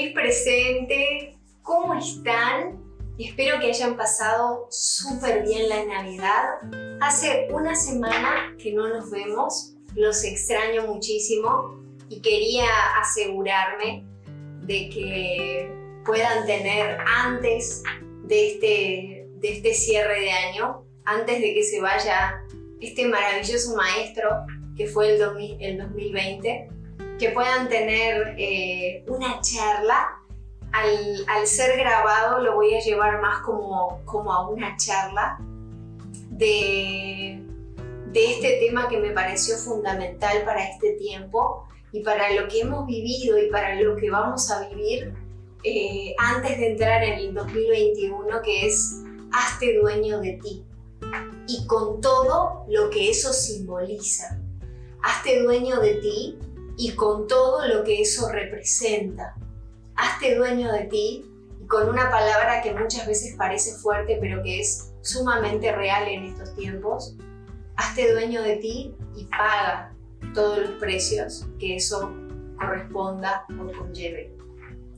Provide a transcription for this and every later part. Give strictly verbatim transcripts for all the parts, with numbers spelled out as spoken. feliz presente, ¿cómo están? Espero que hayan pasado súper bien la Navidad. Hace una semana que no nos vemos, los extraño muchísimo y quería asegurarme de que puedan tener antes de este, de este cierre de año, antes de que se vaya este maravilloso maestro que fue el dos mil veinte, que puedan tener eh, una charla. Al, al ser grabado lo voy a llevar más como, como a una charla de, de este tema que me pareció fundamental para este tiempo y para lo que hemos vivido y para lo que vamos a vivir eh, antes de entrar en el dos mil veintiuno, que es hazte dueño de ti y con todo lo que eso simboliza. Hazte dueño de ti y con todo lo que eso representa. Hazte dueño de ti, y con una palabra que muchas veces parece fuerte, pero que es sumamente real en estos tiempos. Hazte dueño de ti y paga todos los precios que eso corresponda o conlleve.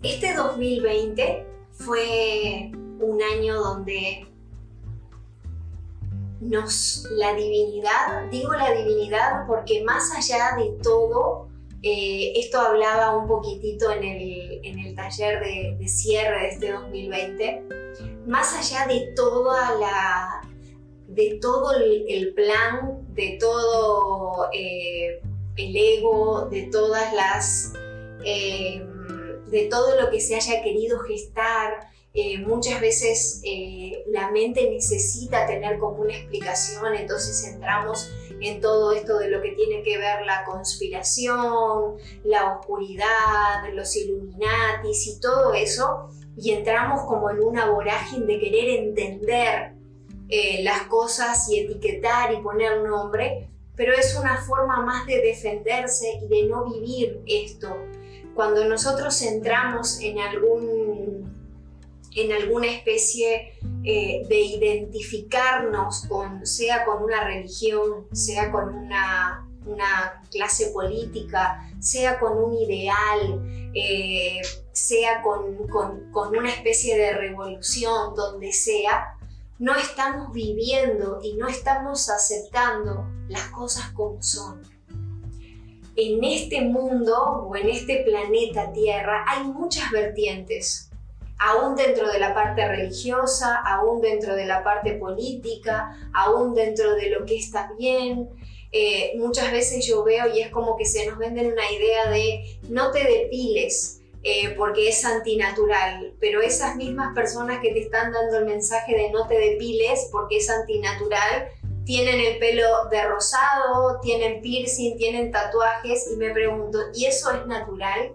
Este dos mil veinte fue un año donde nos, la divinidad, digo la divinidad porque más allá de todo, Eh, esto hablaba un poquitito en el, en el taller de, de cierre de este dos mil veinte, más allá de toda la, de todo el, el plan, de todo eh, el ego, de todas las, eh, de todo lo que se haya querido gestar, eh, muchas veces eh, la mente necesita tener como una explicación, entonces entramos en todo esto de lo que tiene que ver la conspiración, la oscuridad, los Illuminatis y todo eso, y entramos como en una vorágine de querer entender eh, las cosas y etiquetar y poner nombre, pero es una forma más de defenderse y de no vivir esto. Cuando nosotros entramos en, algún, en alguna especie Eh, de identificarnos con, sea con una religión, sea con una, una clase política, sea con un ideal, eh, sea con, con, con una especie de revolución, donde sea, no estamos viviendo y no estamos aceptando las cosas como son. En este mundo o en este planeta Tierra hay muchas vertientes, aún dentro de la parte religiosa, aún dentro de la parte política, aún dentro de lo que está bien. Eh, muchas veces yo veo y es como que se nos venden una idea de no te depiles eh, porque es antinatural, pero esas mismas personas que te están dando el mensaje de no te depiles porque es antinatural, tienen el pelo de rosado, tienen piercing, tienen tatuajes y me pregunto, ¿y eso es natural?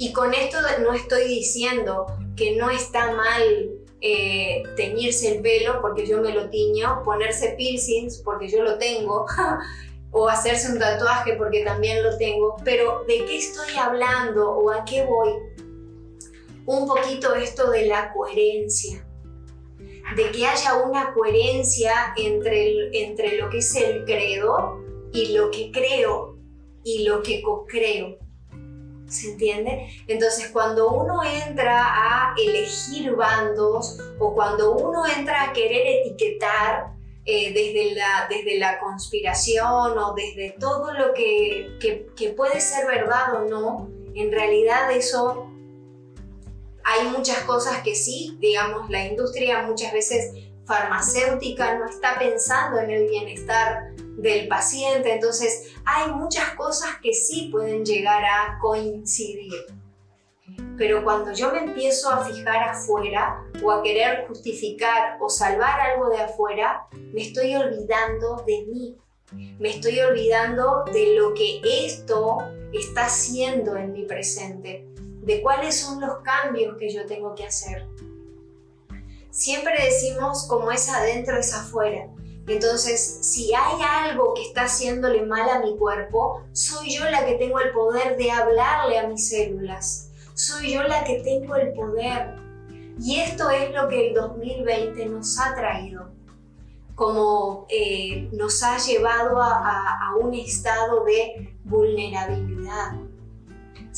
Y con esto no estoy diciendo que no está mal eh, teñirse el pelo, porque yo me lo tiño, ponerse piercings, porque yo lo tengo, o hacerse un tatuaje, porque también lo tengo, pero ¿de qué estoy hablando o a qué voy? Un poquito esto de la coherencia, de que haya una coherencia entre, el, entre lo que es el credo y lo que creo y lo que co-creo. ¿Se entiende? Entonces, cuando uno entra a elegir bandos o cuando uno entra a querer etiquetar eh, desde, la, desde la conspiración o desde todo lo que, que, que puede ser verdad o no, en realidad eso, hay muchas cosas que sí, digamos, la industria muchas veces farmacéutica no está pensando en el bienestar del paciente, entonces hay muchas cosas que sí pueden llegar a coincidir. Pero cuando yo me empiezo a fijar afuera o a querer justificar o salvar algo de afuera, me estoy olvidando de mí, me estoy olvidando de lo que esto está haciendo en mi presente, de cuáles son los cambios que yo tengo que hacer. Siempre decimos como es adentro es afuera. Entonces, si hay algo que está haciéndole mal a mi cuerpo, soy yo la que tengo el poder de hablarle a mis células. Soy yo la que tengo el poder. Y esto es lo que el dos mil veinte nos ha traído. Como eh, nos ha llevado a, a, a un estado de vulnerabilidad.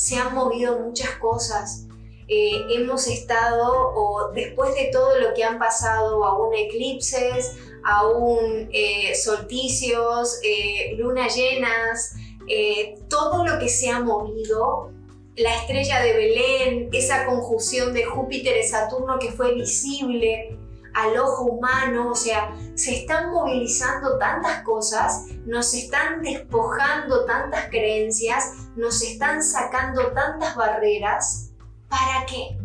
se han movido muchas cosas. Eh, hemos estado, o después de todo lo que han pasado, aún eclipses, aún eh, solsticios, eh, lunas llenas, eh, todo lo que se ha movido, la estrella de Belén, esa conjunción de Júpiter y Saturno que fue visible al ojo humano, o sea, se están movilizando tantas cosas, nos están despojando tantas creencias, nos están sacando tantas barreras. ¿Para qué?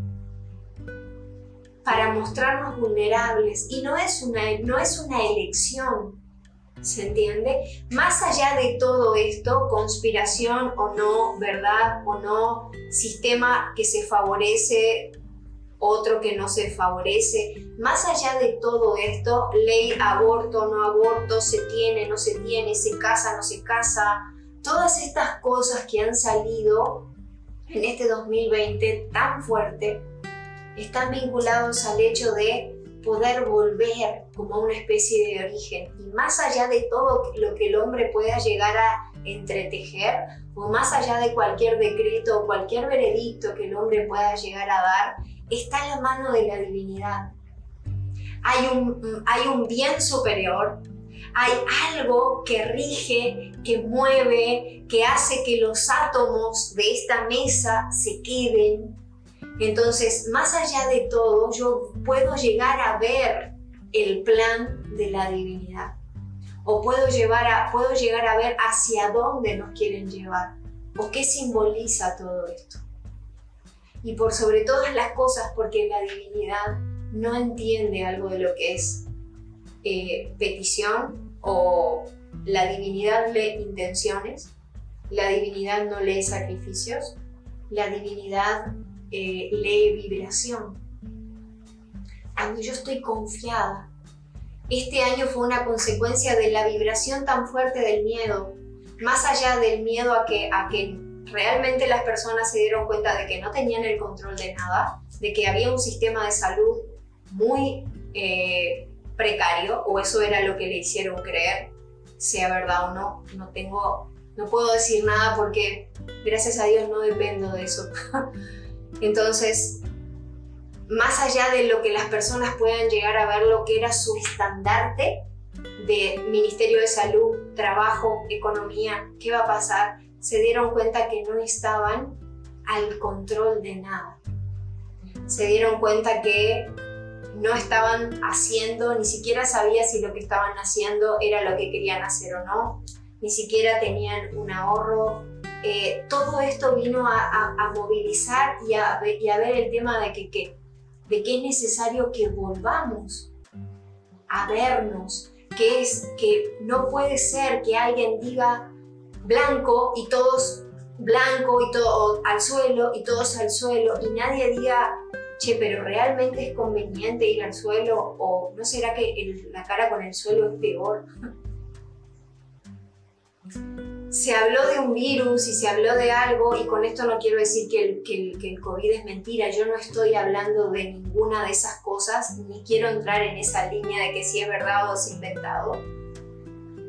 Para mostrarnos vulnerables. Y no es una, no es una elección, ¿se entiende? Más allá de todo esto, conspiración o no, verdad o no, sistema que se favorece, otro que no se favorece. Más allá de todo esto, ley, aborto, no aborto, se tiene, no se tiene, se casa, no se casa. Todas estas cosas que han salido en este dos mil veinte tan fuerte, están vinculados al hecho de poder volver como una especie de origen. Y más allá de todo lo que el hombre pueda llegar a entretejer, o más allá de cualquier decreto o cualquier veredicto que el hombre pueda llegar a dar, está en la mano de la divinidad. Hay un, hay un bien superior, hay algo que rige, que mueve, que hace que los átomos de esta mesa se queden. Entonces, más allá de todo, yo puedo llegar a ver el plan de la divinidad. O puedo, llevar a, puedo llegar a ver hacia dónde nos quieren llevar. O qué simboliza todo esto. Y por sobre todas las cosas, porque la divinidad no entiende algo de lo que es eh, petición o... La divinidad lee intenciones, la divinidad no lee sacrificios, la divinidad eh, lee vibración. Cuando yo estoy confiada, este año fue una consecuencia de la vibración tan fuerte del miedo, más allá del miedo a que, a que realmente las personas se dieron cuenta de que no tenían el control de nada, de que había un sistema de salud muy eh, precario, o eso era lo que le hicieron creer. Sea verdad o no, no tengo, no puedo decir nada porque gracias a Dios no dependo de eso. Entonces, más allá de lo que las personas puedan llegar a ver lo que era su estandarte de Ministerio de Salud, Trabajo, Economía, ¿qué va a pasar? Se dieron cuenta que no estaban al control de nada. Se dieron cuenta que no estaban haciendo, ni siquiera sabía si lo que estaban haciendo era lo que querían hacer o no, ni siquiera tenían un ahorro. Eh, todo esto vino a, a, a movilizar y a, y a ver el tema de que, que, de que es necesario que volvamos a vernos, que es que no puede ser que alguien diga blanco y todos blanco y todo al suelo y todos al suelo y nadie diga che, pero ¿realmente es conveniente ir al suelo? ¿O no será que el, la cara con el suelo es peor? Se habló de un virus y se habló de algo, y con esto no quiero decir que el, que, el, que el COVID es mentira. Yo no estoy hablando de ninguna de esas cosas, ni quiero entrar en esa línea de que si es verdad o es inventado.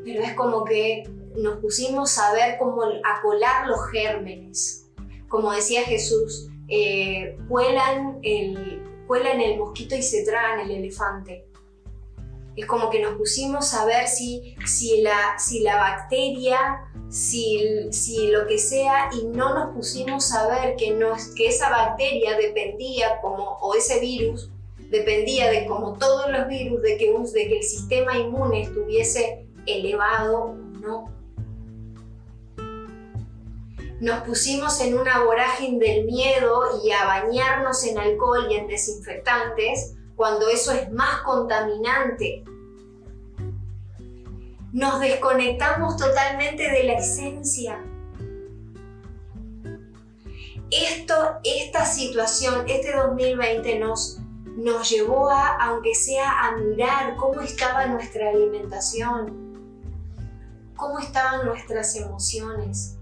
Pero es como que nos pusimos a ver cómo a colar los gérmenes. Como decía Jesús, Eh, cuelan, el, cuelan el mosquito y se tragan el elefante. Es como que nos pusimos a ver si, si, la, si la bacteria, si, si lo que sea, y no nos pusimos a ver que, nos, que esa bacteria dependía, como, o ese virus, dependía de, como todos los virus, de que, de que el sistema inmune estuviese elevado o no. Nos pusimos en una vorágine del miedo y a bañarnos en alcohol y en desinfectantes cuando eso es más contaminante. Nos desconectamos totalmente de la esencia. Esto, esta situación, este dos mil veinte nos, nos llevó a, aunque sea a mirar cómo estaba nuestra alimentación, cómo estaban nuestras emociones.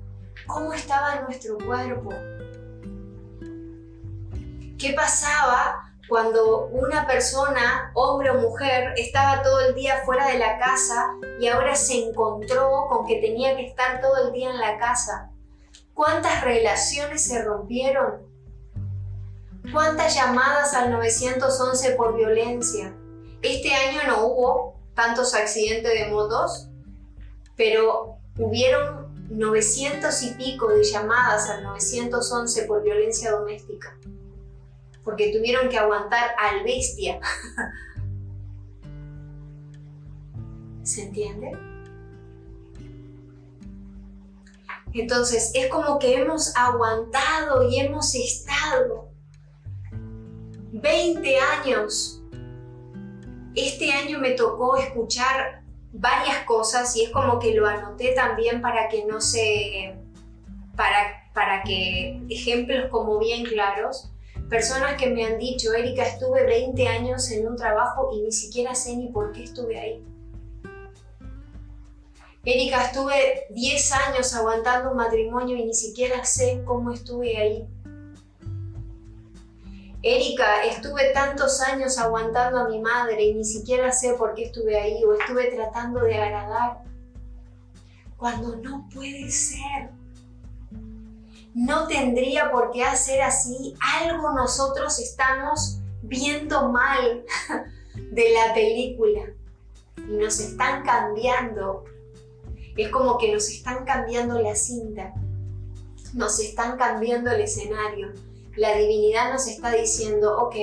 ¿Cómo estaba nuestro cuerpo? ¿Qué pasaba cuando una persona, hombre o mujer, estaba todo el día fuera de la casa y ahora se encontró con que tenía que estar todo el día en la casa? ¿Cuántas relaciones se rompieron? ¿Cuántas llamadas al nueve once por violencia? Este año no hubo tantos accidentes de motos, pero hubieron novecientos y pico de llamadas al nueve once por violencia doméstica, porque tuvieron que aguantar al bestia. ¿Se entiende? Entonces, es como que hemos aguantado y hemos estado veinte años. Este año me tocó escuchar varias cosas y es como que lo anoté también para que no se... Para, para que ejemplos como bien claros. Personas que me han dicho, Erika, estuve veinte años en un trabajo y ni siquiera sé ni por qué estuve ahí. Erika, estuve diez años aguantando un matrimonio y ni siquiera sé cómo estuve ahí. Erika, estuve tantos años aguantando a mi madre y ni siquiera sé por qué estuve ahí o estuve tratando de agradar. Cuando no puede ser. No tendría por qué hacer así. Algo nosotros estamos viendo mal de la película y nos están cambiando. Es como que nos están cambiando la cinta, nos están cambiando el escenario. La divinidad nos está diciendo, ok,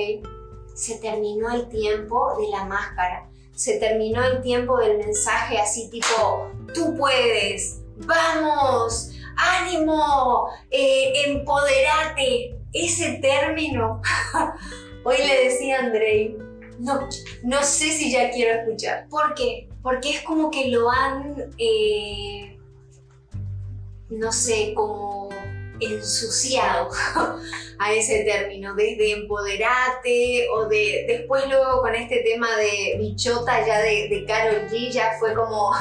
se terminó el tiempo de la máscara, se terminó el tiempo del mensaje así tipo, tú puedes, vamos, ánimo, eh, empoderate. Ese término, hoy le decía a Andrei, no, no sé si ya quiero escuchar. ¿Por qué? Porque es como que lo han, eh, no sé, como ensuciado a ese término, desde empoderate o de... Después luego con este tema de bichota ya de, de Karol G ya fue como...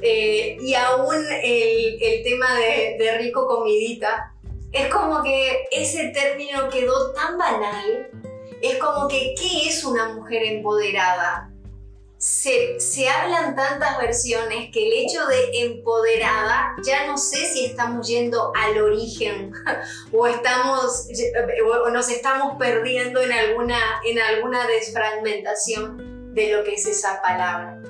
eh, y aún el, el tema de, de rico comidita, es como que ese término quedó tan banal, es como que ¿qué es una mujer empoderada? Se, se hablan tantas versiones que el hecho de empoderada, ya no sé si estamos yendo al origen o, estamos, o nos estamos perdiendo en alguna, en alguna desfragmentación de lo que es esa palabra.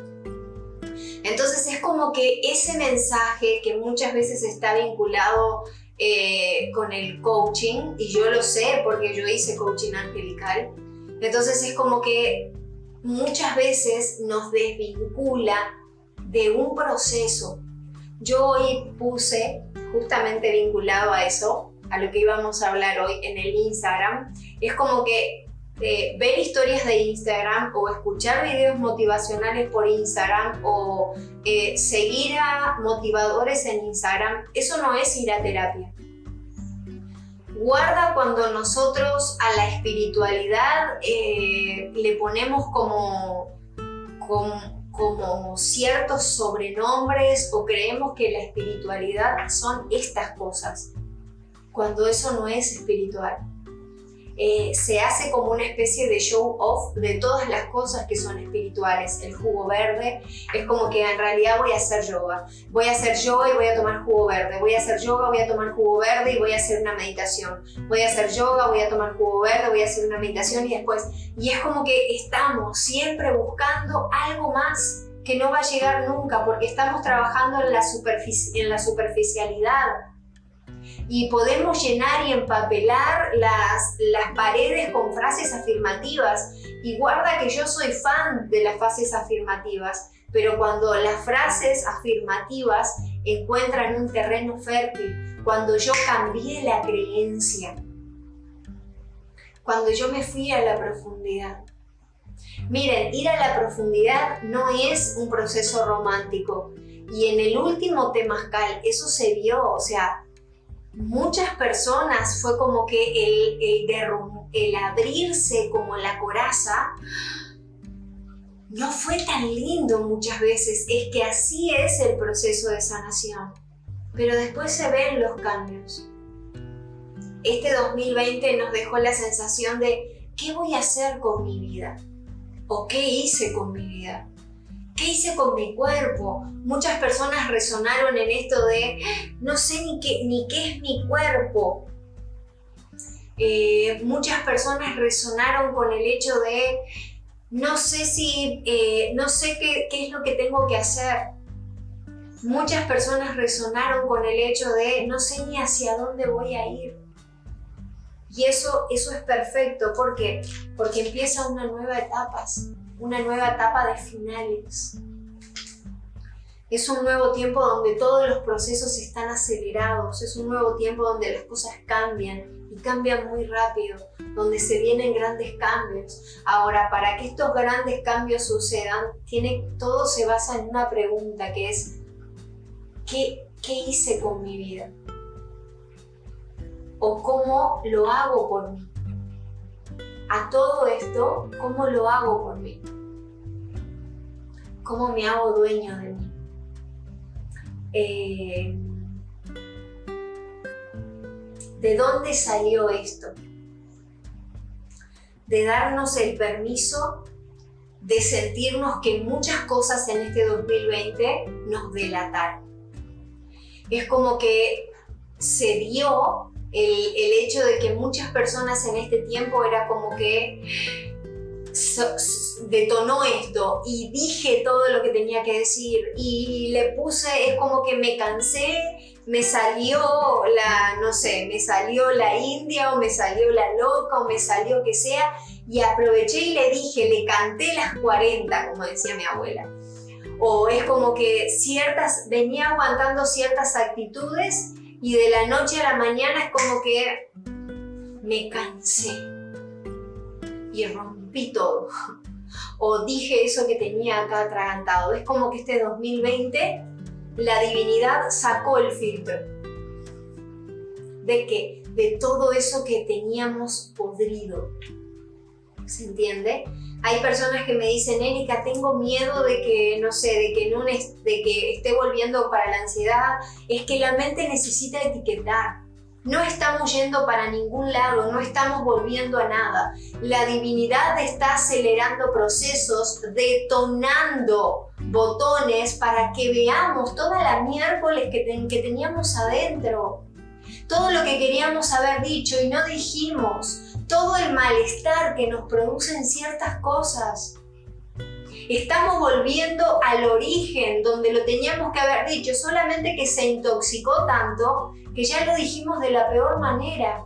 Entonces es como que ese mensaje que muchas veces está vinculado eh, con el coaching, y yo lo sé porque yo hice coaching angelical, entonces es como que muchas veces nos desvincula de un proceso. Yo hoy puse, justamente vinculado a eso, a lo que íbamos a hablar hoy en el Instagram, es como que eh, ver historias de Instagram o escuchar videos motivacionales por Instagram o eh, seguir a motivadores en Instagram, eso no es ir a terapia. Guarda cuando nosotros a la espiritualidad eh, le ponemos como, como, como ciertos sobrenombres o creemos que la espiritualidad son estas cosas, cuando eso no es espiritual. Eh, se hace como una especie de show off de todas las cosas que son espirituales. El jugo verde es como que en realidad voy a hacer yoga. Voy a hacer yoga y voy a tomar jugo verde. Voy a hacer yoga, voy a tomar jugo verde y voy a hacer una meditación. Voy a hacer yoga, voy a tomar jugo verde, voy a hacer una meditación y después... Y es como que estamos siempre buscando algo más que no va a llegar nunca porque estamos trabajando en la, superfic- en la superficialidad. Y podemos llenar y empapelar las, las paredes con frases afirmativas. Y guarda que yo soy fan de las frases afirmativas, pero cuando las frases afirmativas encuentran un terreno fértil, cuando yo cambié la creencia, cuando yo me fui a la profundidad. Miren, ir a la profundidad no es un proceso romántico. Y en el último Temazcal eso se vio, o sea... Muchas personas fue como que el, el, derrum, el abrirse como la coraza no fue tan lindo muchas veces. Es que así es el proceso de sanación. Pero después se ven los cambios. Este dos mil veinte nos dejó la sensación de ¿qué voy a hacer con mi vida? ¿O qué hice con mi vida? ¿qué hice con mi cuerpo? Muchas personas resonaron en esto de no sé ni qué, ni qué es mi cuerpo. Eh, muchas personas resonaron con el hecho de no sé si, eh, no sé qué, qué es lo que tengo que hacer. Muchas personas resonaron con el hecho de no sé ni hacia dónde voy a ir. Y eso, eso es perfecto. ¿Por qué? Porque empieza una nueva etapa, una nueva etapa de finales. Es un nuevo tiempo donde todos los procesos están acelerados, es un nuevo tiempo donde las cosas cambian y cambian muy rápido, donde se vienen grandes cambios. Ahora, para que estos grandes cambios sucedan, tiene, todo se basa en una pregunta que es ¿qué, qué hice con mi vida? ¿O cómo lo hago por mí? A todo esto, ¿cómo lo hago por mí? ¿Cómo me hago dueño de mí? Eh, ¿De dónde salió esto? De darnos el permiso de sentirnos que muchas cosas en este dos mil veinte nos delataron. Es como que se dio el, el hecho de que muchas personas en este tiempo era como que detonó esto y dije todo lo que tenía que decir y le puse, es como que me cansé, me salió la, no sé, me salió la india o me salió la loca o me salió que sea y aproveché y le dije, le canté las cuarenta, como decía mi abuela. O es como que ciertas, venía aguantando ciertas actitudes y de la noche a la mañana es como que me cansé y rompí todo. O dije eso que tenía acá atragantado. Es como que este dos mil veinte la divinidad sacó el filtro. ¿De qué? De todo eso que teníamos podrido. ¿Se entiende? Hay personas que me dicen, Erika, tengo miedo de que, no sé, de que, en un est de que esté volviendo para la ansiedad. Es que la mente necesita etiquetar. No estamos yendo para ningún lado, no estamos volviendo a nada. La divinidad está acelerando procesos, detonando botones para que veamos toda la miércoles que, ten que teníamos adentro. Todo lo que queríamos haber dicho y no dijimos. Todo el malestar que nos producen ciertas cosas. Estamos volviendo al origen donde lo teníamos que haber dicho, solamente que se intoxicó tanto que ya lo dijimos de la peor manera.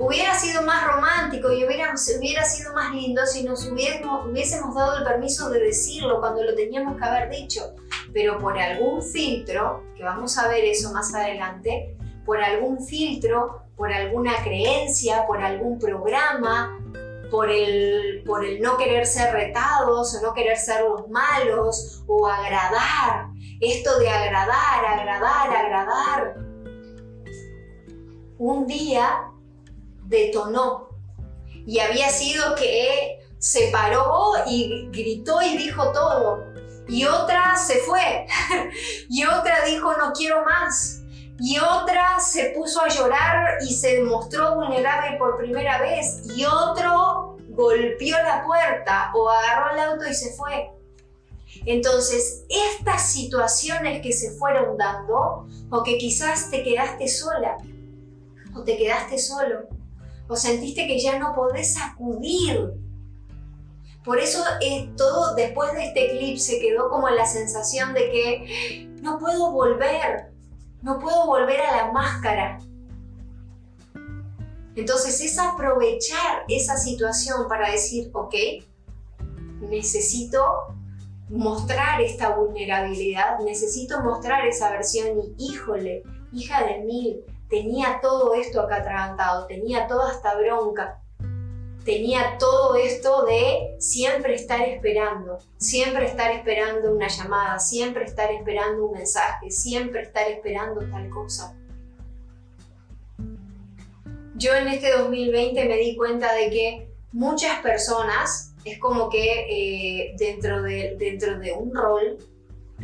Hubiera sido más romántico y hubiera, hubiera sido más lindo si nos hubiésemos, hubiésemos dado el permiso de decirlo cuando lo teníamos que haber dicho. Pero por algún filtro, que vamos a ver eso más adelante, por algún filtro, por alguna creencia, por algún programa, por el, por el no querer ser retados o no querer ser los malos o agradar, esto de agradar, agradar, agradar, un día detonó y había sido que se paró y gritó y dijo todo y otra se fue y otra dijo no quiero más. Y otra se puso a llorar y se mostró vulnerable por primera vez. Y otro golpeó la puerta o agarró el auto y se fue. Entonces, estas situaciones que se fueron dando, o que quizás te quedaste sola, o te quedaste solo, o sentiste que ya no podés acudir. Por eso eh, todo después de este clip se quedó como la sensación de que no puedo volver. No puedo volver a la máscara. Entonces es aprovechar esa situación para decir, ok, necesito mostrar esta vulnerabilidad, necesito mostrar esa versión y híjole, hija de mil, tenía todo esto acá atragantado, tenía toda esta bronca, tenía todo esto de siempre estar esperando, siempre estar esperando una llamada, siempre estar esperando un mensaje, siempre estar esperando tal cosa. Yo en este dos mil veinte me di cuenta de que muchas personas, es como que eh, dentro de, dentro de un rol,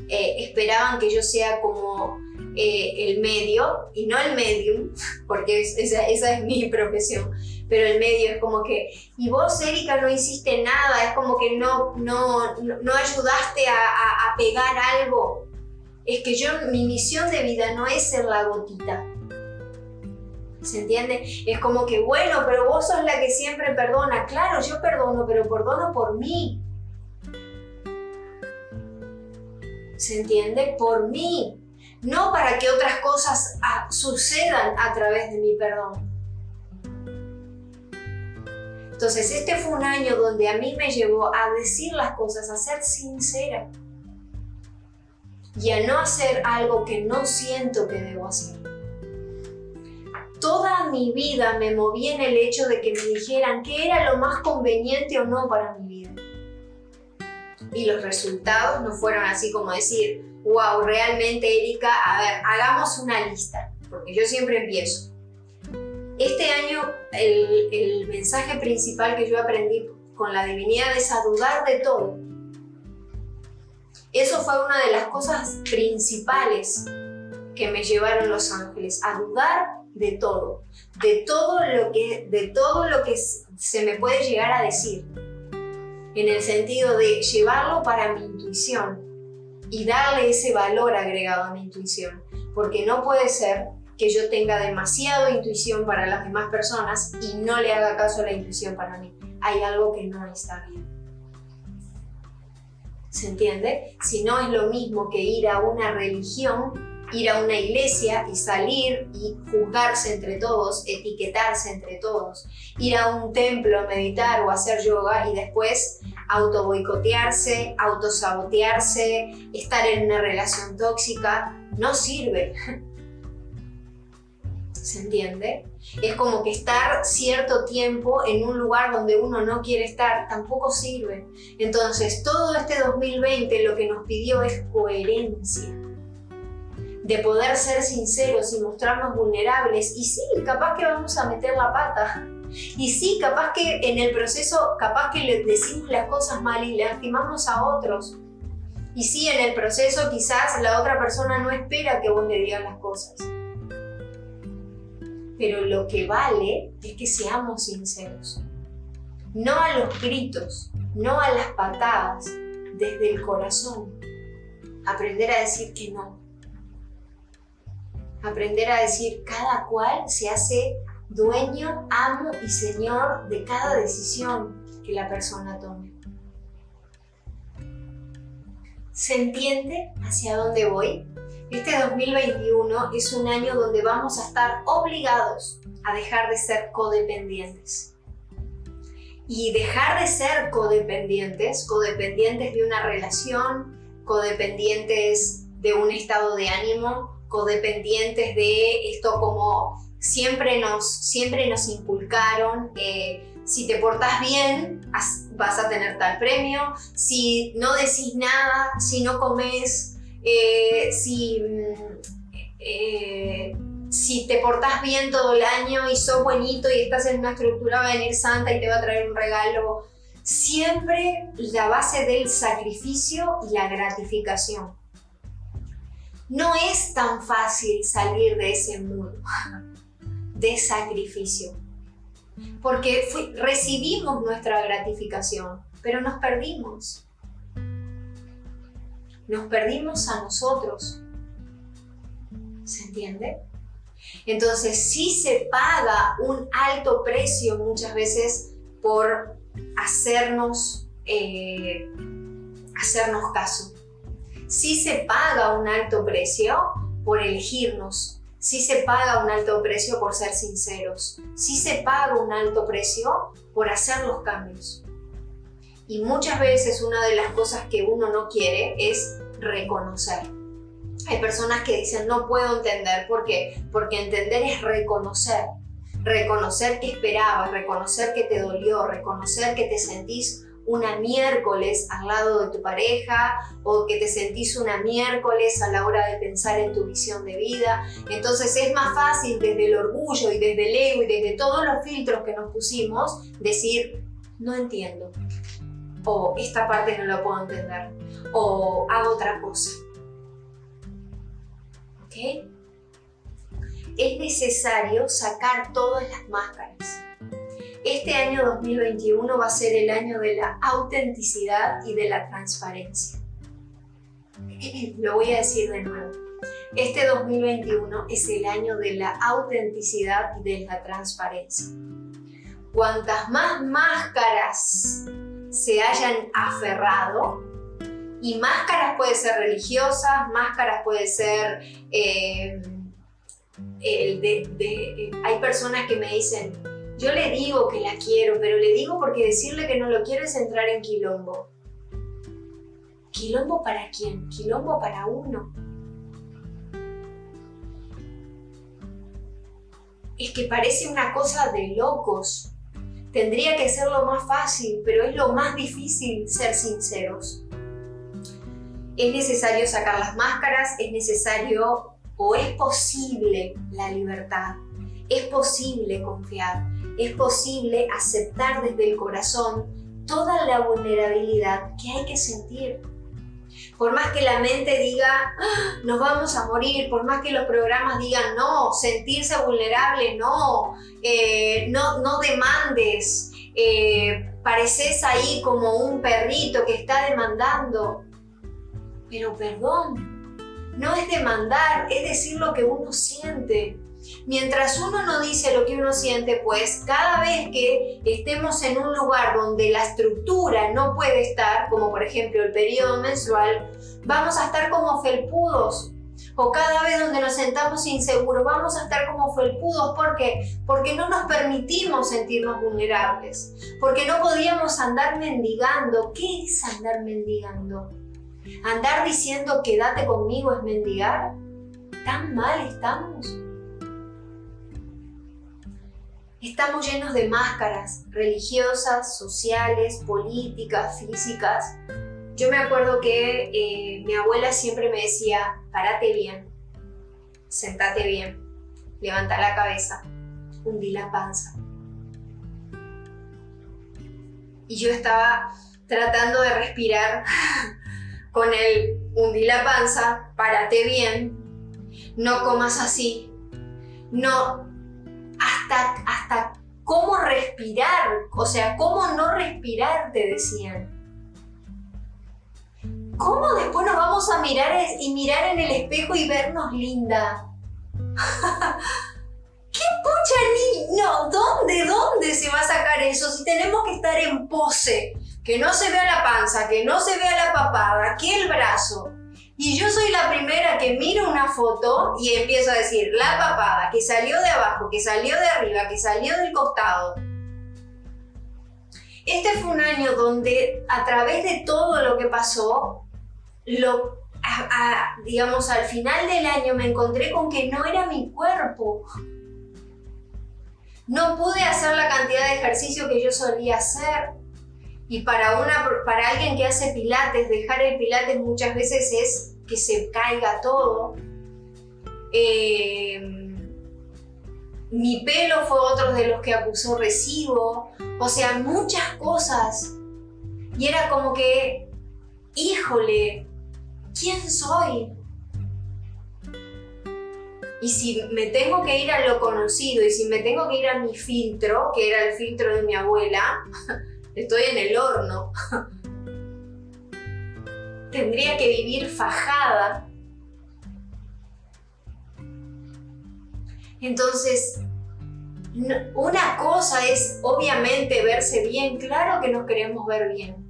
eh, esperaban que yo sea como eh, el medio y no el medium, porque es, esa, esa es mi profesión, pero el medio es como que, y vos, Erika, no hiciste nada, es como que no, no, no ayudaste a, a, a pegar algo. Es que yo, mi misión de vida no es ser la gotita. ¿Se entiende? Es como que, bueno, pero vos sos la que siempre perdona. Claro, yo perdono, pero perdono por mí. ¿Se entiende? Por mí. No para que otras cosas a, sucedan a través de mi perdón. Entonces, este fue un año donde a mí me llevó a decir las cosas, a ser sincera. Y a no hacer algo que no siento que debo hacer. Toda mi vida me moví en el hecho de que me dijeran qué era lo más conveniente o no para mi vida. Y los resultados no fueron así como decir, wow, realmente, Erika, a ver, hagamos una lista, porque yo siempre empiezo. Este año el, el mensaje principal que yo aprendí con la divinidad es a dudar de todo. Eso fue una de las cosas principales que me llevaron los ángeles, a dudar de todo, de todo lo que, de todo lo que se me puede llegar a decir, en el sentido de llevarlo para mi intuición y darle ese valor agregado a mi intuición, porque no puede ser que yo tenga demasiado intuición para las demás personas y no le haga caso a la intuición para mí. Hay algo que no está bien. ¿Se entiende? Si no es lo mismo que ir a una religión, ir a una iglesia y salir y juzgarse entre todos, etiquetarse entre todos, ir a un templo a meditar o a hacer yoga y después autoboicotearse, autosabotearse, estar en una relación tóxica, no sirve. ¿Se entiende? Es como que estar cierto tiempo en un lugar donde uno no quiere estar tampoco sirve. Entonces, todo este dos mil veinte lo que nos pidió es coherencia. De poder ser sinceros y mostrarnos vulnerables. Y sí, capaz que vamos a meter la pata. Y sí, capaz que en el proceso, capaz que le decimos las cosas mal y lastimamos a otros. Y sí, en el proceso quizás la otra persona no espera que vos le digas las cosas. Pero lo que vale es que seamos sinceros. No a los gritos, no a las patadas, desde el corazón. Aprender a decir que no. Aprender a decir cada cual se hace dueño, amo y señor de cada decisión que la persona tome. ¿Se entiende hacia dónde voy? Este dos mil veintiuno es un año donde vamos a estar obligados a dejar de ser codependientes. Y dejar de ser codependientes, codependientes de una relación, codependientes de un estado de ánimo, codependientes de esto como siempre nos, siempre nos inculcaron, eh, si te portás bien vas a tener tal premio, si no decís nada, si no comés, Eh, si, eh, si te portás bien todo el año y sos buenito y estás en una estructura, va a venir Santa y te va a traer un regalo. Siempre la base del sacrificio y la gratificación. No es tan fácil salir de ese muro de sacrificio, porque fui, recibimos nuestra gratificación, pero nos perdimos. Nos perdimos a nosotros, ¿se entiende? Entonces sí se paga un alto precio muchas veces por hacernos, eh, hacernos caso. Sí se paga un alto precio por elegirnos. Sí se paga un alto precio por ser sinceros. Sí se paga un alto precio por hacer los cambios. Y muchas veces una de las cosas que uno no quiere es reconocer. Hay personas que dicen, no puedo entender. ¿Por qué? Porque entender es reconocer. Reconocer que esperabas, reconocer que te dolió, reconocer que te sentís una miércoles al lado de tu pareja o que te sentís una miércoles a la hora de pensar en tu visión de vida. Entonces es más fácil desde el orgullo y desde el ego y desde todos los filtros que nos pusimos decir, no entiendo. O esta parte no la puedo entender, o hago otra cosa. ¿Ok? ¿ok? Es necesario sacar todas las máscaras. Este año dos mil veintiuno va a ser el año de la autenticidad y de la transparencia. Lo voy a decir de nuevo. Este dos mil veintiuno es el año de la autenticidad y de la transparencia. Cuantas más máscaras se hayan aferrado, y máscaras puede ser religiosas, máscaras puede ser... Eh, eh, de, de, eh, hay personas que me dicen, yo le digo que la quiero, pero le digo porque decirle que no lo quiero es entrar en quilombo. ¿Quilombo para quién? Quilombo para uno. Es que parece una cosa de locos. Tendría que ser lo más fácil, pero es lo más difícil ser sinceros. Es necesario sacar las máscaras, es necesario o es posible la libertad. Es posible confiar, es posible aceptar desde el corazón toda la vulnerabilidad que hay que sentir. Por más que la mente diga, ¡ah, nos vamos a morir! Por más que los programas digan, no, sentirse vulnerable, no, eh, no, no demandes, eh, pareces ahí como un perrito que está demandando. Pero perdón, no es demandar, es decir lo que uno siente. Mientras uno no dice lo que uno siente, pues cada vez que estemos en un lugar donde la estructura no puede estar, como por ejemplo el periodo menstrual, vamos a estar como felpudos. O cada vez donde nos sentamos inseguros, vamos a estar como felpudos. ¿Por qué? Porque no nos permitimos sentirnos vulnerables. Porque no podíamos andar mendigando. ¿Qué es andar mendigando? ¿Andar diciendo quédate conmigo es mendigar? ¿Tan mal estamos? Estamos llenos de máscaras religiosas, sociales, políticas, físicas. Yo me acuerdo que eh, mi abuela siempre me decía, párate bien, sentate bien, levanta la cabeza, hundí la panza. Y yo estaba tratando de respirar con el hundí la panza, párate bien, no comas así, no... Hasta, hasta cómo respirar, o sea, cómo no respirar, te decían. ¿Cómo después nos vamos a mirar y mirar en el espejo y vernos linda? ¿Qué pucha ni? No, ¿dónde, dónde se va a sacar eso? Si tenemos que estar en pose, que no se vea la panza, que no se vea la papada, que el brazo. Y yo soy la primera que miro una foto y empiezo a decir la papada, que salió de abajo, que salió de arriba, que salió del costado. Este fue un año donde a través de todo lo que pasó, lo, a, a, digamos al final del año me encontré con que no era mi cuerpo. No pude hacer la cantidad de ejercicio que yo solía hacer. Y para, una, para alguien que hace pilates, dejar el pilates muchas veces es que se caiga todo. Eh, mi pelo fue otro de los que acusó recibo. O sea, muchas cosas. Y era como que, híjole, ¿quién soy? Y si me tengo que ir a lo conocido, y si me tengo que ir a mi filtro, que era el filtro de mi abuela... Estoy en el horno. Tendría que vivir fajada. Entonces, una cosa es obviamente verse bien. Claro que nos queremos ver bien.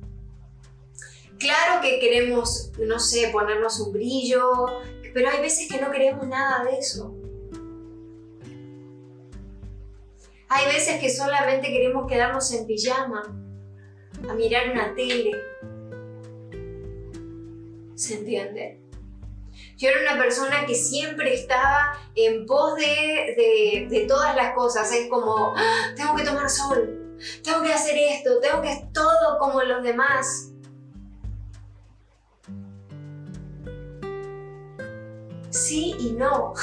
Claro que queremos, no sé, ponernos un brillo. Pero hay veces que no queremos nada de eso. Hay veces que solamente queremos quedarnos en pijama. A mirar una tele. ¿Se entiende? Yo era una persona que siempre estaba en pos de, de, de todas las cosas. Es como, ¡ah! Tengo que tomar sol, tengo que hacer esto, tengo que hacer todo como los demás. Sí y no.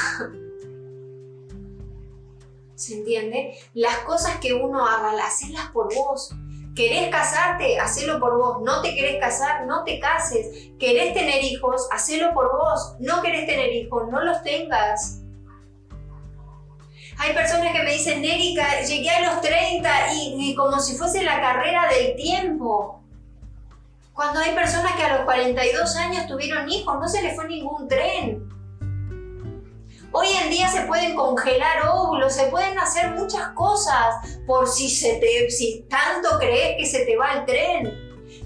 ¿Se entiende? Las cosas que uno haga, las haces por vos. ¿Querés casarte? Hacelo por vos. ¿No te querés casar? No te cases. ¿Querés tener hijos? Hacelo por vos. ¿No querés tener hijos? No los tengas. Hay personas que me dicen, Nérica, llegué a los treinta y, y como si fuese la carrera del tiempo. Cuando hay personas que a los cuarenta y dos años tuvieron hijos, no se les fue ningún tren. Hoy en día se pueden congelar óvulos, se pueden hacer muchas cosas por si, se te, si tanto crees que se te va el tren.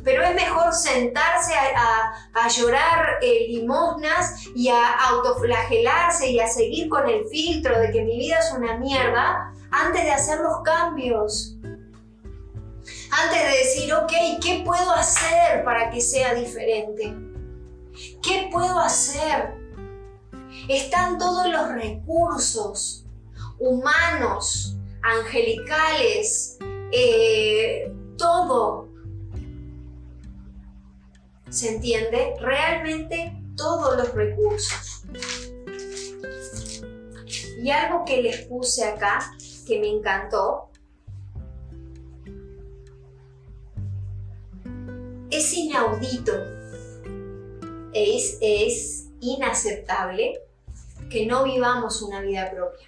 Pero es mejor sentarse a, a, a llorar eh, limosnas y a autoflagelarse y a seguir con el filtro de que mi vida es una mierda antes de hacer los cambios. Antes de decir, ok, ¿qué puedo hacer para que sea diferente? ¿Qué puedo hacer? Están todos los recursos humanos, angelicales, eh, todo. ¿Se entiende? Realmente todos los recursos. Y algo que les puse acá, que me encantó, es inaudito, es, es inaceptable que no vivamos una vida propia.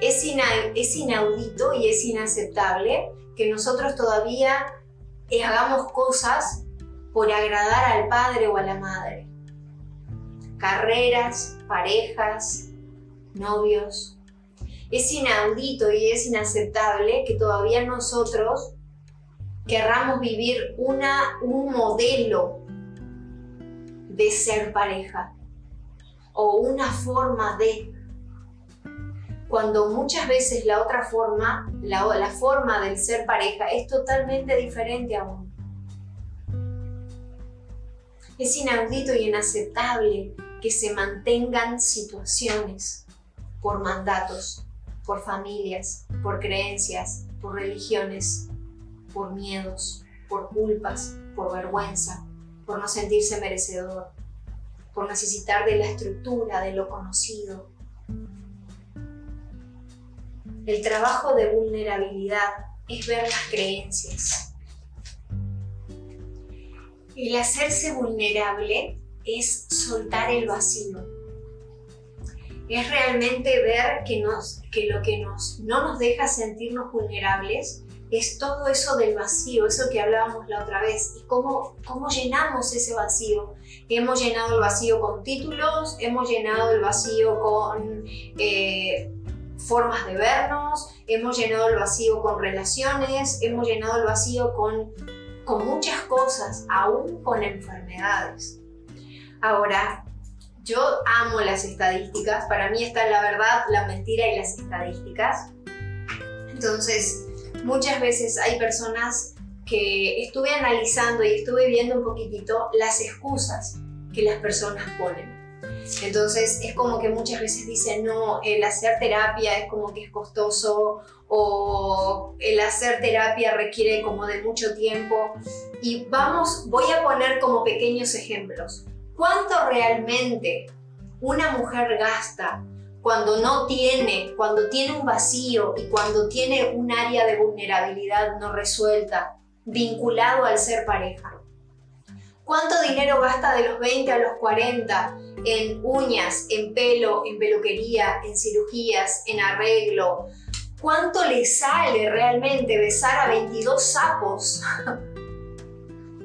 Es, ina, es inaudito y es inaceptable que nosotros todavía y hagamos cosas por agradar al padre o a la madre. Carreras, parejas, novios. Es inaudito y es inaceptable que todavía nosotros querramos vivir una, un modelo de ser pareja o una forma de... Cuando muchas veces la otra forma, la, la forma del ser pareja es totalmente diferente a uno. Es inaudito y inaceptable que se mantengan situaciones por mandatos, por familias, por creencias, por religiones, por miedos, por culpas, por vergüenza, por no sentirse merecedor, por necesitar de la estructura, de lo conocido. El trabajo de vulnerabilidad es ver las creencias. El hacerse vulnerable es soltar el vacío. Es realmente ver que, nos, que lo que nos, no nos deja sentirnos vulnerables es todo eso del vacío, eso que hablábamos la otra vez. Y cómo, cómo llenamos ese vacío. Hemos llenado el vacío con títulos, hemos llenado el vacío con... Eh, formas de vernos, hemos llenado el vacío con relaciones, hemos llenado el vacío con, con muchas cosas, aún con enfermedades. Ahora, yo amo las estadísticas, para mí está la verdad, la mentira y las estadísticas. Entonces, muchas veces hay personas que estuve analizando y estuve viendo un poquitito las excusas que las personas ponen. Entonces es como que muchas veces dicen, no, el hacer terapia es como que es costoso o el hacer terapia requiere como de mucho tiempo. Y vamos, voy a poner como pequeños ejemplos. ¿Cuánto realmente una mujer gasta cuando no tiene, cuando tiene un vacío y cuando tiene un área de vulnerabilidad no resuelta vinculado al ser pareja? ¿Cuánto dinero gasta de los veinte a los cuarenta en uñas, en pelo, en peluquería, en cirugías, en arreglo? ¿Cuánto le sale realmente besar a veintidós sapos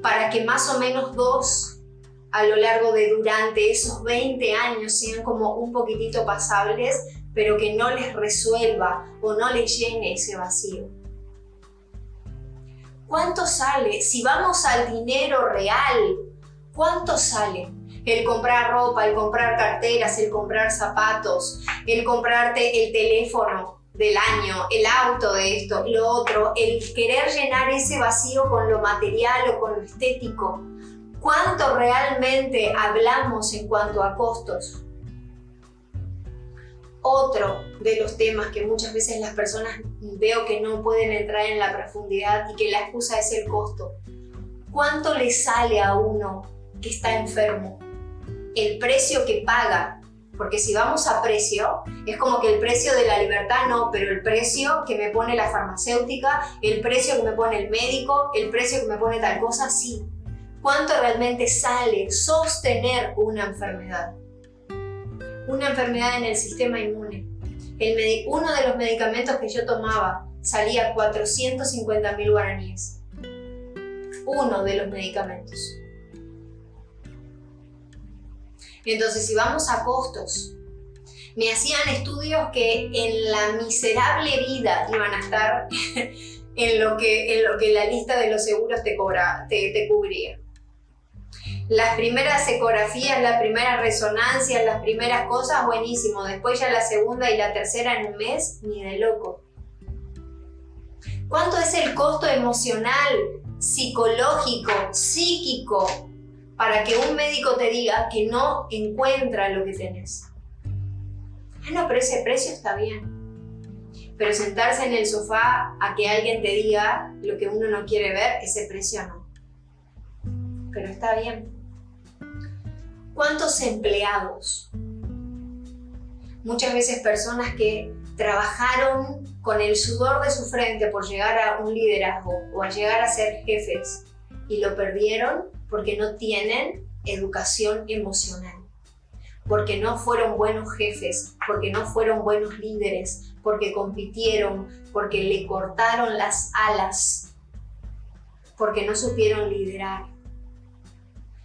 para que más o menos dos a lo largo de durante esos veinte años sean como un poquitito pasables, pero que no les resuelva o no les llene ese vacío? ¿Cuánto sale? Si vamos al dinero real, ¿cuánto sale? El comprar ropa, el comprar carteras, el comprar zapatos, el comprarte el teléfono del año, el auto de esto, lo otro, el querer llenar ese vacío con lo material o con lo estético. ¿Cuánto realmente hablamos en cuanto a costos? Otro de los temas que muchas veces las personas veo que no pueden entrar en la profundidad y que la excusa es el costo. ¿Cuánto le sale a uno que está enfermo? El precio que paga Porque si vamos a precio, es como que el precio de la libertad no, pero el precio que me pone la farmacéutica, el precio que me pone el médico, el precio que me pone tal cosa, sí. ¿Cuánto realmente sale sostener una enfermedad? Una enfermedad en el sistema inmune. El uno de los medicamentos que yo tomaba salía cuatrocientos cincuenta mil guaraníes. Uno de los medicamentos. Entonces, si vamos a costos, me hacían estudios que en la miserable vida iban a estar en, lo que, en lo que la lista de los seguros te, cobra, te, te cubría. Las primeras ecografías, las primeras resonancias, las primeras cosas, buenísimo. Después ya la segunda y la tercera en un mes, ni de loco. ¿Cuánto es el costo emocional, psicológico, psíquico, para que un médico te diga que no encuentra lo que tenés? Ah, no, pero ese precio está bien. Pero sentarse en el sofá a que alguien te diga lo que uno no quiere ver, ese precio no. Pero está bien. ¿Cuántos empleados? Muchas veces personas que trabajaron con el sudor de su frente por llegar a un liderazgo o a llegar a ser jefes y lo perdieron porque no tienen educación emocional, porque no fueron buenos jefes, porque no fueron buenos líderes, porque compitieron, porque le cortaron las alas, porque no supieron liderar.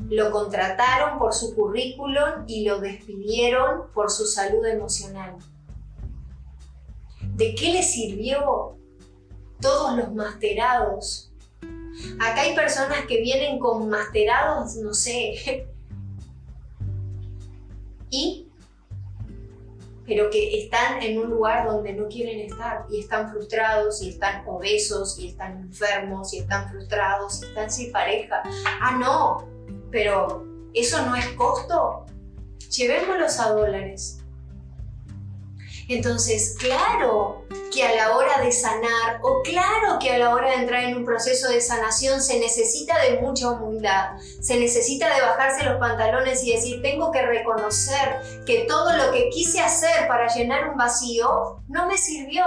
Lo contrataron por su currículum y lo despidieron por su salud emocional. ¿De qué les sirvió todos los masterados? Acá hay personas que vienen con masterados, no sé, y, pero que están en un lugar donde no quieren estar y están frustrados y están obesos y están enfermos y están frustrados y están sin pareja. ¡Ah, no! Pero eso no es costo, llevémoslos a dólares. Entonces, claro que a la hora de sanar o claro que a la hora de entrar en un proceso de sanación se necesita de mucha humildad, se necesita de bajarse los pantalones y decir, tengo que reconocer que todo lo que quise hacer para llenar un vacío no me sirvió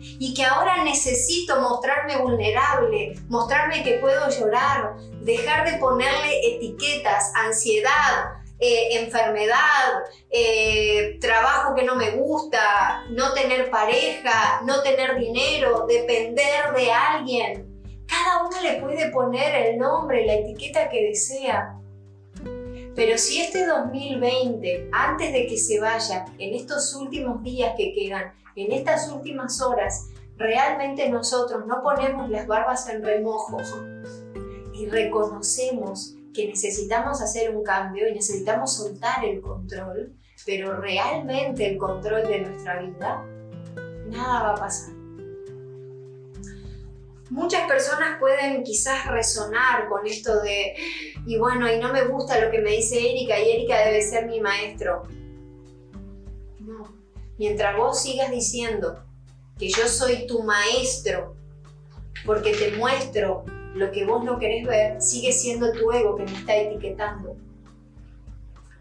y que ahora necesito mostrarme vulnerable, mostrarme que puedo llorar, dejar de ponerle etiquetas, ansiedad, Eh, enfermedad, eh, trabajo que no me gusta, no tener pareja, no tener dinero, depender de alguien. Cada uno le puede poner el nombre, la etiqueta que desea. Pero si este dos mil veinte, antes de que se vaya, en estos últimos días que quedan, en estas últimas horas, realmente nosotros no ponemos las barbas en remojo y reconocemos que necesitamos hacer un cambio y necesitamos soltar el control, pero realmente el control de nuestra vida, nada va a pasar. Muchas personas pueden quizás resonar con esto de, y bueno, y no me gusta lo que me dice Erika, y Erika debe ser mi maestro. No, mientras vos sigas diciendo que yo soy tu maestro, porque te muestro lo que vos no querés ver, sigue siendo tu ego que me está etiquetando.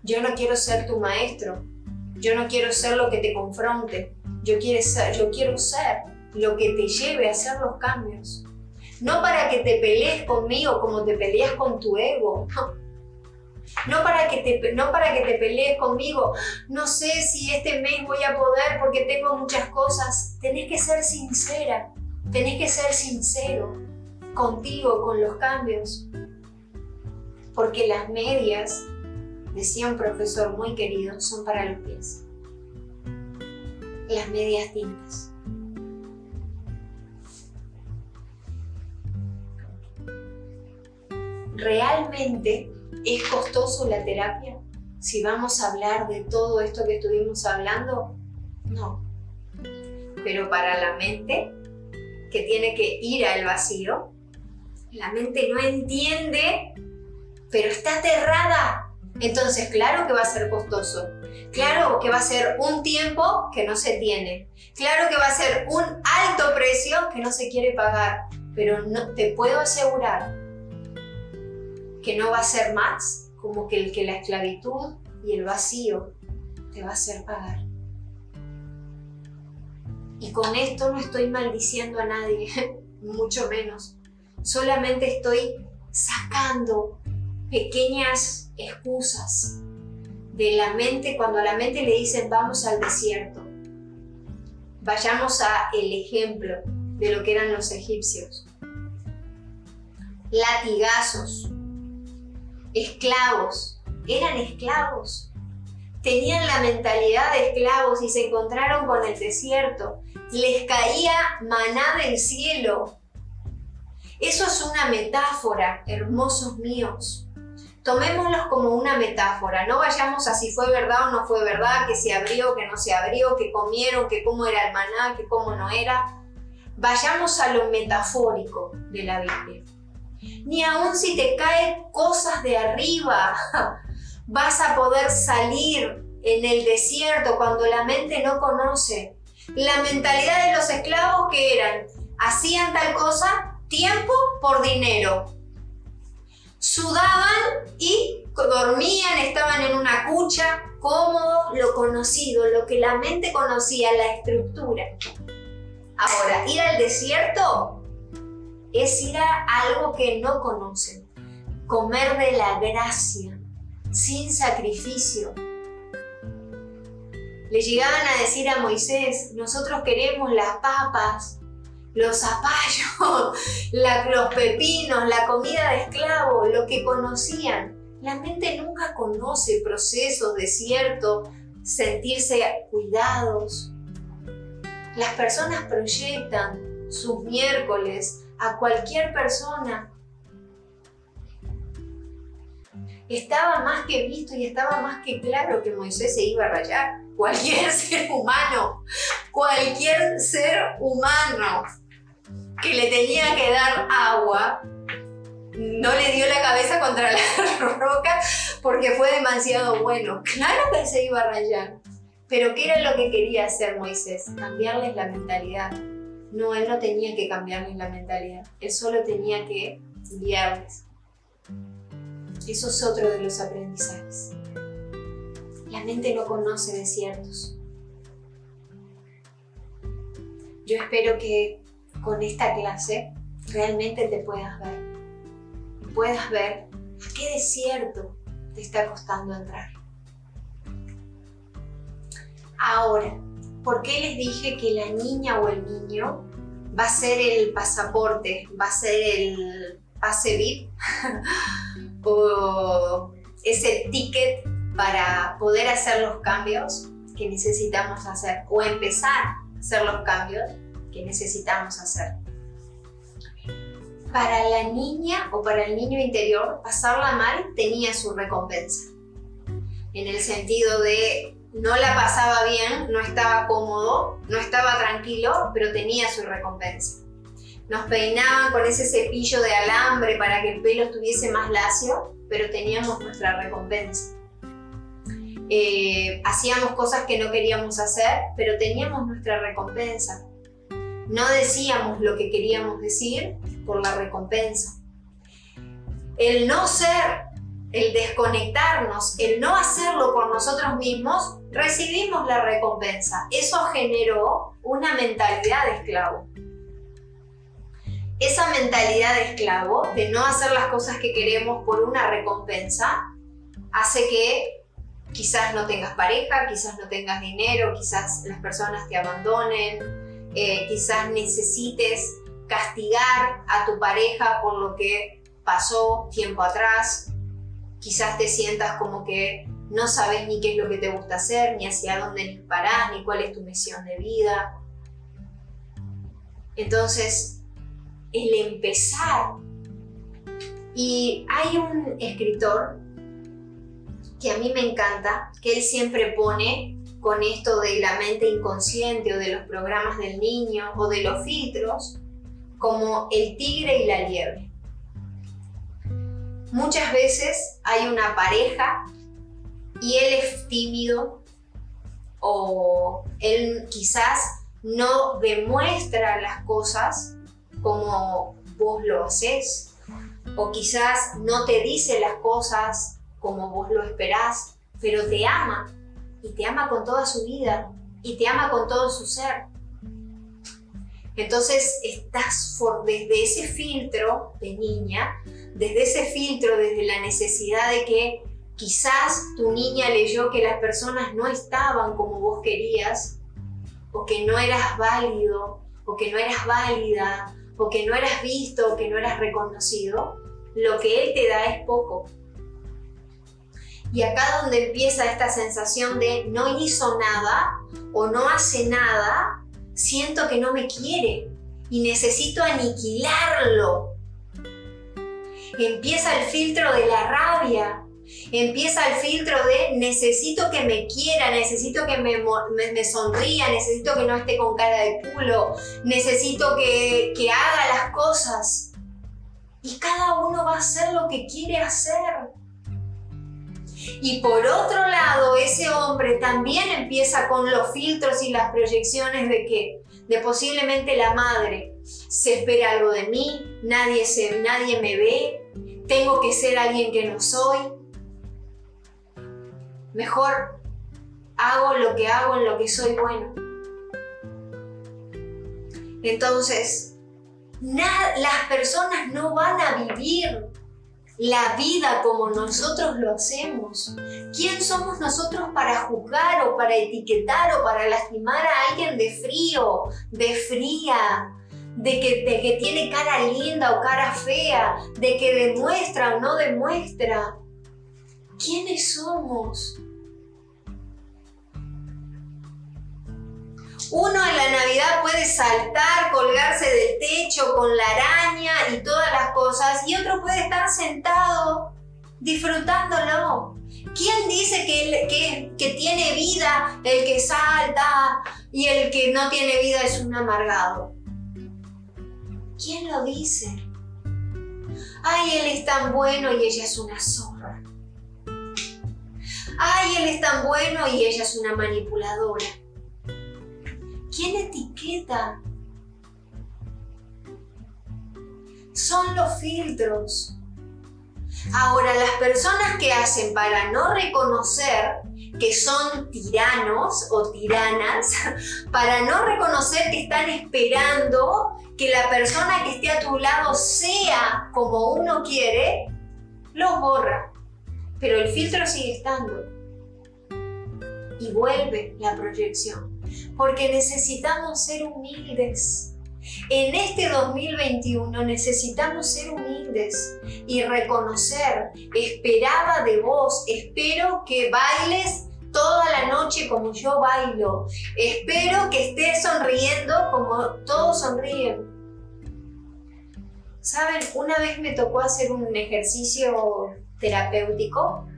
Yo no quiero ser tu maestro. Yo no quiero ser lo que te confronte. Yo quiero ser, yo quiero ser lo que te lleve a hacer los cambios. No para que te pelees conmigo como te peleas con tu ego. No para que te, no para que te pelees conmigo. No sé si este mes voy a poder porque tengo muchas cosas. Tenés que ser sincera. Tenés que ser sincero contigo, con los cambios, porque las medias, decía un profesor muy querido, son para los pies, las medias tintas. ¿Realmente es costoso la terapia? Si vamos a hablar de todo esto que estuvimos hablando, no, pero para la mente que tiene que ir al vacío, la mente no entiende, pero está aterrada. Entonces, claro que va a ser costoso. Claro que va a ser un tiempo que no se tiene. Claro que va a ser un alto precio que no se quiere pagar. Pero no, te puedo asegurar que no va a ser más como que el que la esclavitud y el vacío te va a hacer pagar. Y con esto no estoy maldiciendo a nadie, mucho menos. Solamente estoy sacando pequeñas excusas de la mente. Cuando a la mente le dicen vamos al desierto, vayamos a el ejemplo de lo que eran los egipcios. Latigazos, esclavos, eran esclavos. Tenían la mentalidad de esclavos y se encontraron con el desierto. Les caía maná del cielo. Eso es una metáfora, hermosos míos. Tomémoslos como una metáfora. No vayamos a si fue verdad o no fue verdad, que se abrió, que no se abrió, que comieron, que cómo era el maná, que cómo no era. Vayamos a lo metafórico de la Biblia. Ni aun si te caen cosas de arriba, vas a poder salir en el desierto cuando la mente no conoce. La mentalidad de los esclavos que eran, hacían tal cosa, tiempo por dinero. Sudaban y dormían, estaban en una cucha, cómodo, lo conocido, lo que la mente conocía, la estructura. Ahora, ir al desierto es ir a algo que no conocen. Comer de la gracia, sin sacrificio. Le llegaban a decir a Moisés, nosotros queremos las papas, los zapallos, la, los pepinos, la comida de esclavos, lo que conocían. La mente nunca conoce procesos, desiertos, sentirse cuidados. Las personas proyectan sus miércoles a cualquier persona. Estaba más que visto y estaba más que claro que Moisés se iba a rayar. Cualquier ser humano, cualquier ser humano. Que le tenía que dar agua, no le dio la cabeza contra la roca porque fue demasiado bueno. Claro que se iba a rayar. Pero ¿qué era lo que quería hacer Moisés? Cambiarles la mentalidad. No, él no tenía que cambiarles la mentalidad. Él solo tenía que guiarles. Eso es otro de los aprendizajes. La mente no conoce desiertos. Yo espero que con esta clase realmente te puedas ver, puedas ver a qué desierto te está costando entrar. Ahora, ¿por qué les dije que la niña o el niño va a ser el pasaporte, va a ser el pase V I P o ese ticket para poder hacer los cambios que necesitamos hacer o empezar a hacer los cambios que necesitamos hacer? Para la niña o para el niño interior, pasarla mal tenía su recompensa. En el sentido de no la pasaba bien, no estaba cómodo, no estaba tranquilo, pero tenía su recompensa. Nos peinaban con ese cepillo de alambre para que el pelo estuviese más lacio, pero teníamos nuestra recompensa. Eh, hacíamos cosas que no queríamos hacer, pero teníamos nuestra recompensa. No decíamos lo que queríamos decir por la recompensa. El no ser, el desconectarnos, el no hacerlo por nosotros mismos, recibimos la recompensa. Eso generó una mentalidad de esclavo. Esa mentalidad de esclavo, de no hacer las cosas que queremos por una recompensa, hace que quizás no tengas pareja, quizás no tengas dinero, quizás las personas te abandonen. Eh, quizás necesites castigar a tu pareja por lo que pasó tiempo atrás. Quizás te sientas como que no sabes ni qué es lo que te gusta hacer, ni hacia dónde disparás, ni cuál es tu misión de vida. Entonces, el empezar. Y hay un escritor que a mí me encanta, que él siempre pone con esto de la mente inconsciente o de los programas del niño o de los filtros, como el tigre y la liebre. Muchas veces hay una pareja y él es tímido o él quizás no demuestra las cosas como vos lo haces, o quizás no te dice las cosas como vos lo esperás, pero te ama. y te ama con toda su vida y te ama con todo su ser. Entonces estás for, desde ese filtro de niña, desde ese filtro, desde la necesidad de que quizás tu niña leyó que las personas no estaban como vos querías, o que no eras válido, o que no eras válida, o que no eras visto, o que no eras reconocido, lo que él te da es poco. Y acá donde empieza esta sensación de no hizo nada o no hace nada, siento que no me quiere y necesito aniquilarlo. Empieza el filtro de la rabia, empieza el filtro de necesito que me quiera, necesito que me, me, me sonría, necesito que no esté con cara de culo, necesito que, que haga las cosas. Y cada uno va a hacer lo que quiere hacer. Y por otro lado, ese hombre también empieza con los filtros y las proyecciones de que, de posiblemente la madre, se espera algo de mí, nadie, se, nadie me ve, tengo que ser alguien que no soy. Mejor hago lo que hago en lo que soy bueno. Entonces, na- las personas no van a vivir la vida como nosotros lo hacemos. ¿Quién somos nosotros para juzgar o para etiquetar o para lastimar a alguien de frío, de fría, de que, de que tiene cara linda o cara fea, de que demuestra o no demuestra? ¿Quiénes somos? Uno en la Navidad puede saltar, colgarse del techo con la araña y todas las cosas, y otro puede estar sentado disfrutándolo. ¿Quién dice que, que, que tiene vida el que salta y el que no tiene vida es un amargado? ¿Quién lo dice? Ay, él es tan bueno y ella es una zorra. Ay, él es tan bueno y ella es una manipuladora. ¿Quién etiqueta? Son los filtros. Ahora, las personas que hacen para no reconocer que son tiranos o tiranas, para no reconocer que están esperando que la persona que esté a tu lado sea como uno quiere, los borra. Pero el filtro sigue estando. Y vuelve la proyección. Porque necesitamos ser humildes. En este dos mil veintiuno necesitamos ser humildes y reconocer, esperaba de vos, espero que bailes toda la noche como yo bailo, espero que estés sonriendo como todos sonríen. ¿Saben? Una vez me tocó hacer un ejercicio terapéutico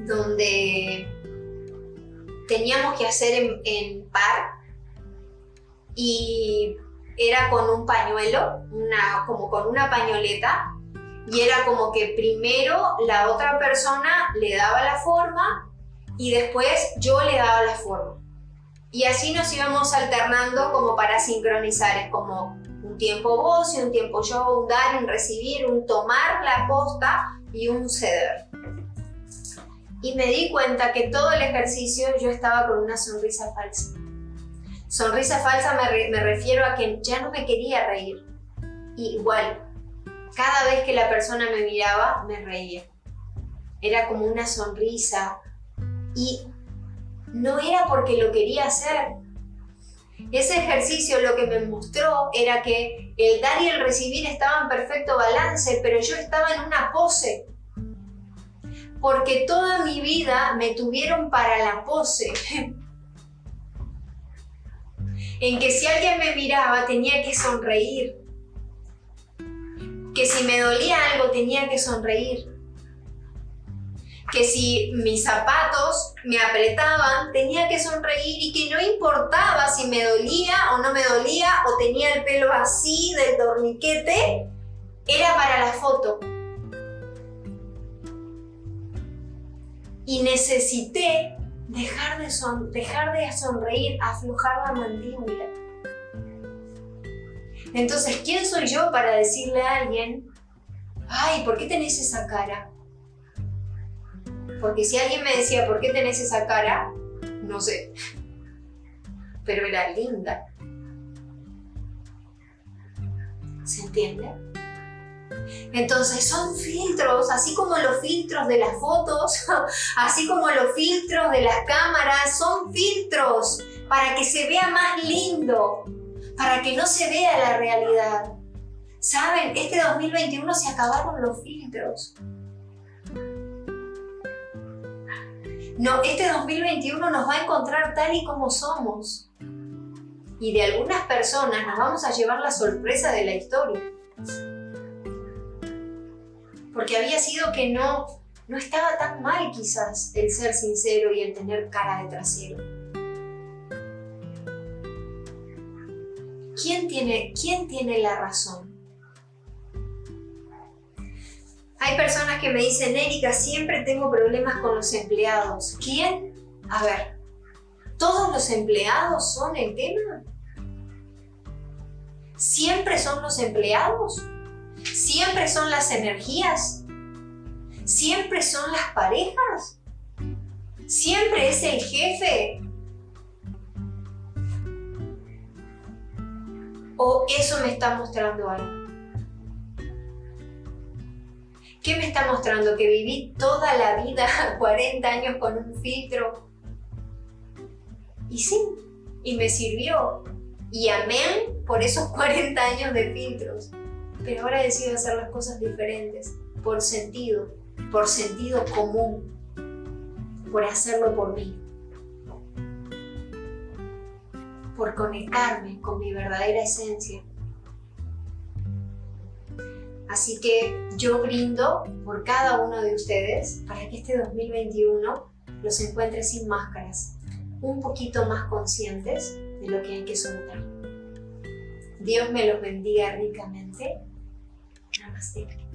donde teníamos que hacer en, en par y era con un pañuelo, una, como con una pañoleta, y era como que primero la otra persona le daba la forma y después yo le daba la forma. Y así nos íbamos alternando como para sincronizar, es como un tiempo vos y un tiempo yo, un dar, un recibir, un tomar la posta y un ceder. Y me di cuenta que todo el ejercicio yo estaba con una sonrisa falsa. Sonrisa falsa me, re, me refiero a que ya no me quería reír. Y igual, cada vez que la persona me miraba, me reía. Era como una sonrisa. Y no era porque lo quería hacer. Ese ejercicio lo que me mostró era que el dar y el recibir estaban en perfecto balance, pero yo estaba en una pose. Porque toda mi vida me tuvieron para la pose. En que si alguien me miraba tenía que sonreír. Que si me dolía algo tenía que sonreír. Que si mis zapatos me apretaban tenía que sonreír y que no importaba si me dolía o no me dolía o tenía el pelo así del torniquete, era para la foto. Y necesité dejar de, son, dejar de sonreír, aflojar la mandíbula. Entonces, ¿quién soy yo para decirle a alguien, ay, ¿por qué tenés esa cara? Porque si alguien me decía, ¿por qué tenés esa cara? No sé. Pero era linda. ¿Se entiende? Entonces son filtros, así como los filtros de las fotos, así como los filtros de las cámaras, son filtros para que se vea más lindo, para que no se vea la realidad. ¿Saben? Este dos mil veintiuno se acabaron los filtros. No, este dos mil veintiuno nos va a encontrar tal y como somos. Y de algunas personas nos vamos a llevar la sorpresa de la historia. Porque había sido que no, no estaba tan mal quizás el ser sincero y el tener cara de trasero. ¿Quién tiene, quién tiene la razón? Hay personas que me dicen, Erika, siempre tengo problemas con los empleados. ¿Quién? A ver, ¿todos los empleados son el tema? ¿Siempre son los empleados? ¿Siempre son las energías? ¿Siempre son las parejas? ¿Siempre es el jefe? ¿O eso me está mostrando algo? ¿Qué me está mostrando? ¿Que viví toda la vida, cuarenta años, con un filtro? Y sí, y me sirvió. Y amén por esos cuarenta años de filtros. Pero ahora decido hacer las cosas diferentes, por sentido, por sentido común, por hacerlo por mí, por conectarme con mi verdadera esencia. Así que yo brindo por cada uno de ustedes para que este dos mil veintiuno los encuentre sin máscaras, un poquito más conscientes de lo que hay que soltar. Dios me los bendiga ricamente. Namaste.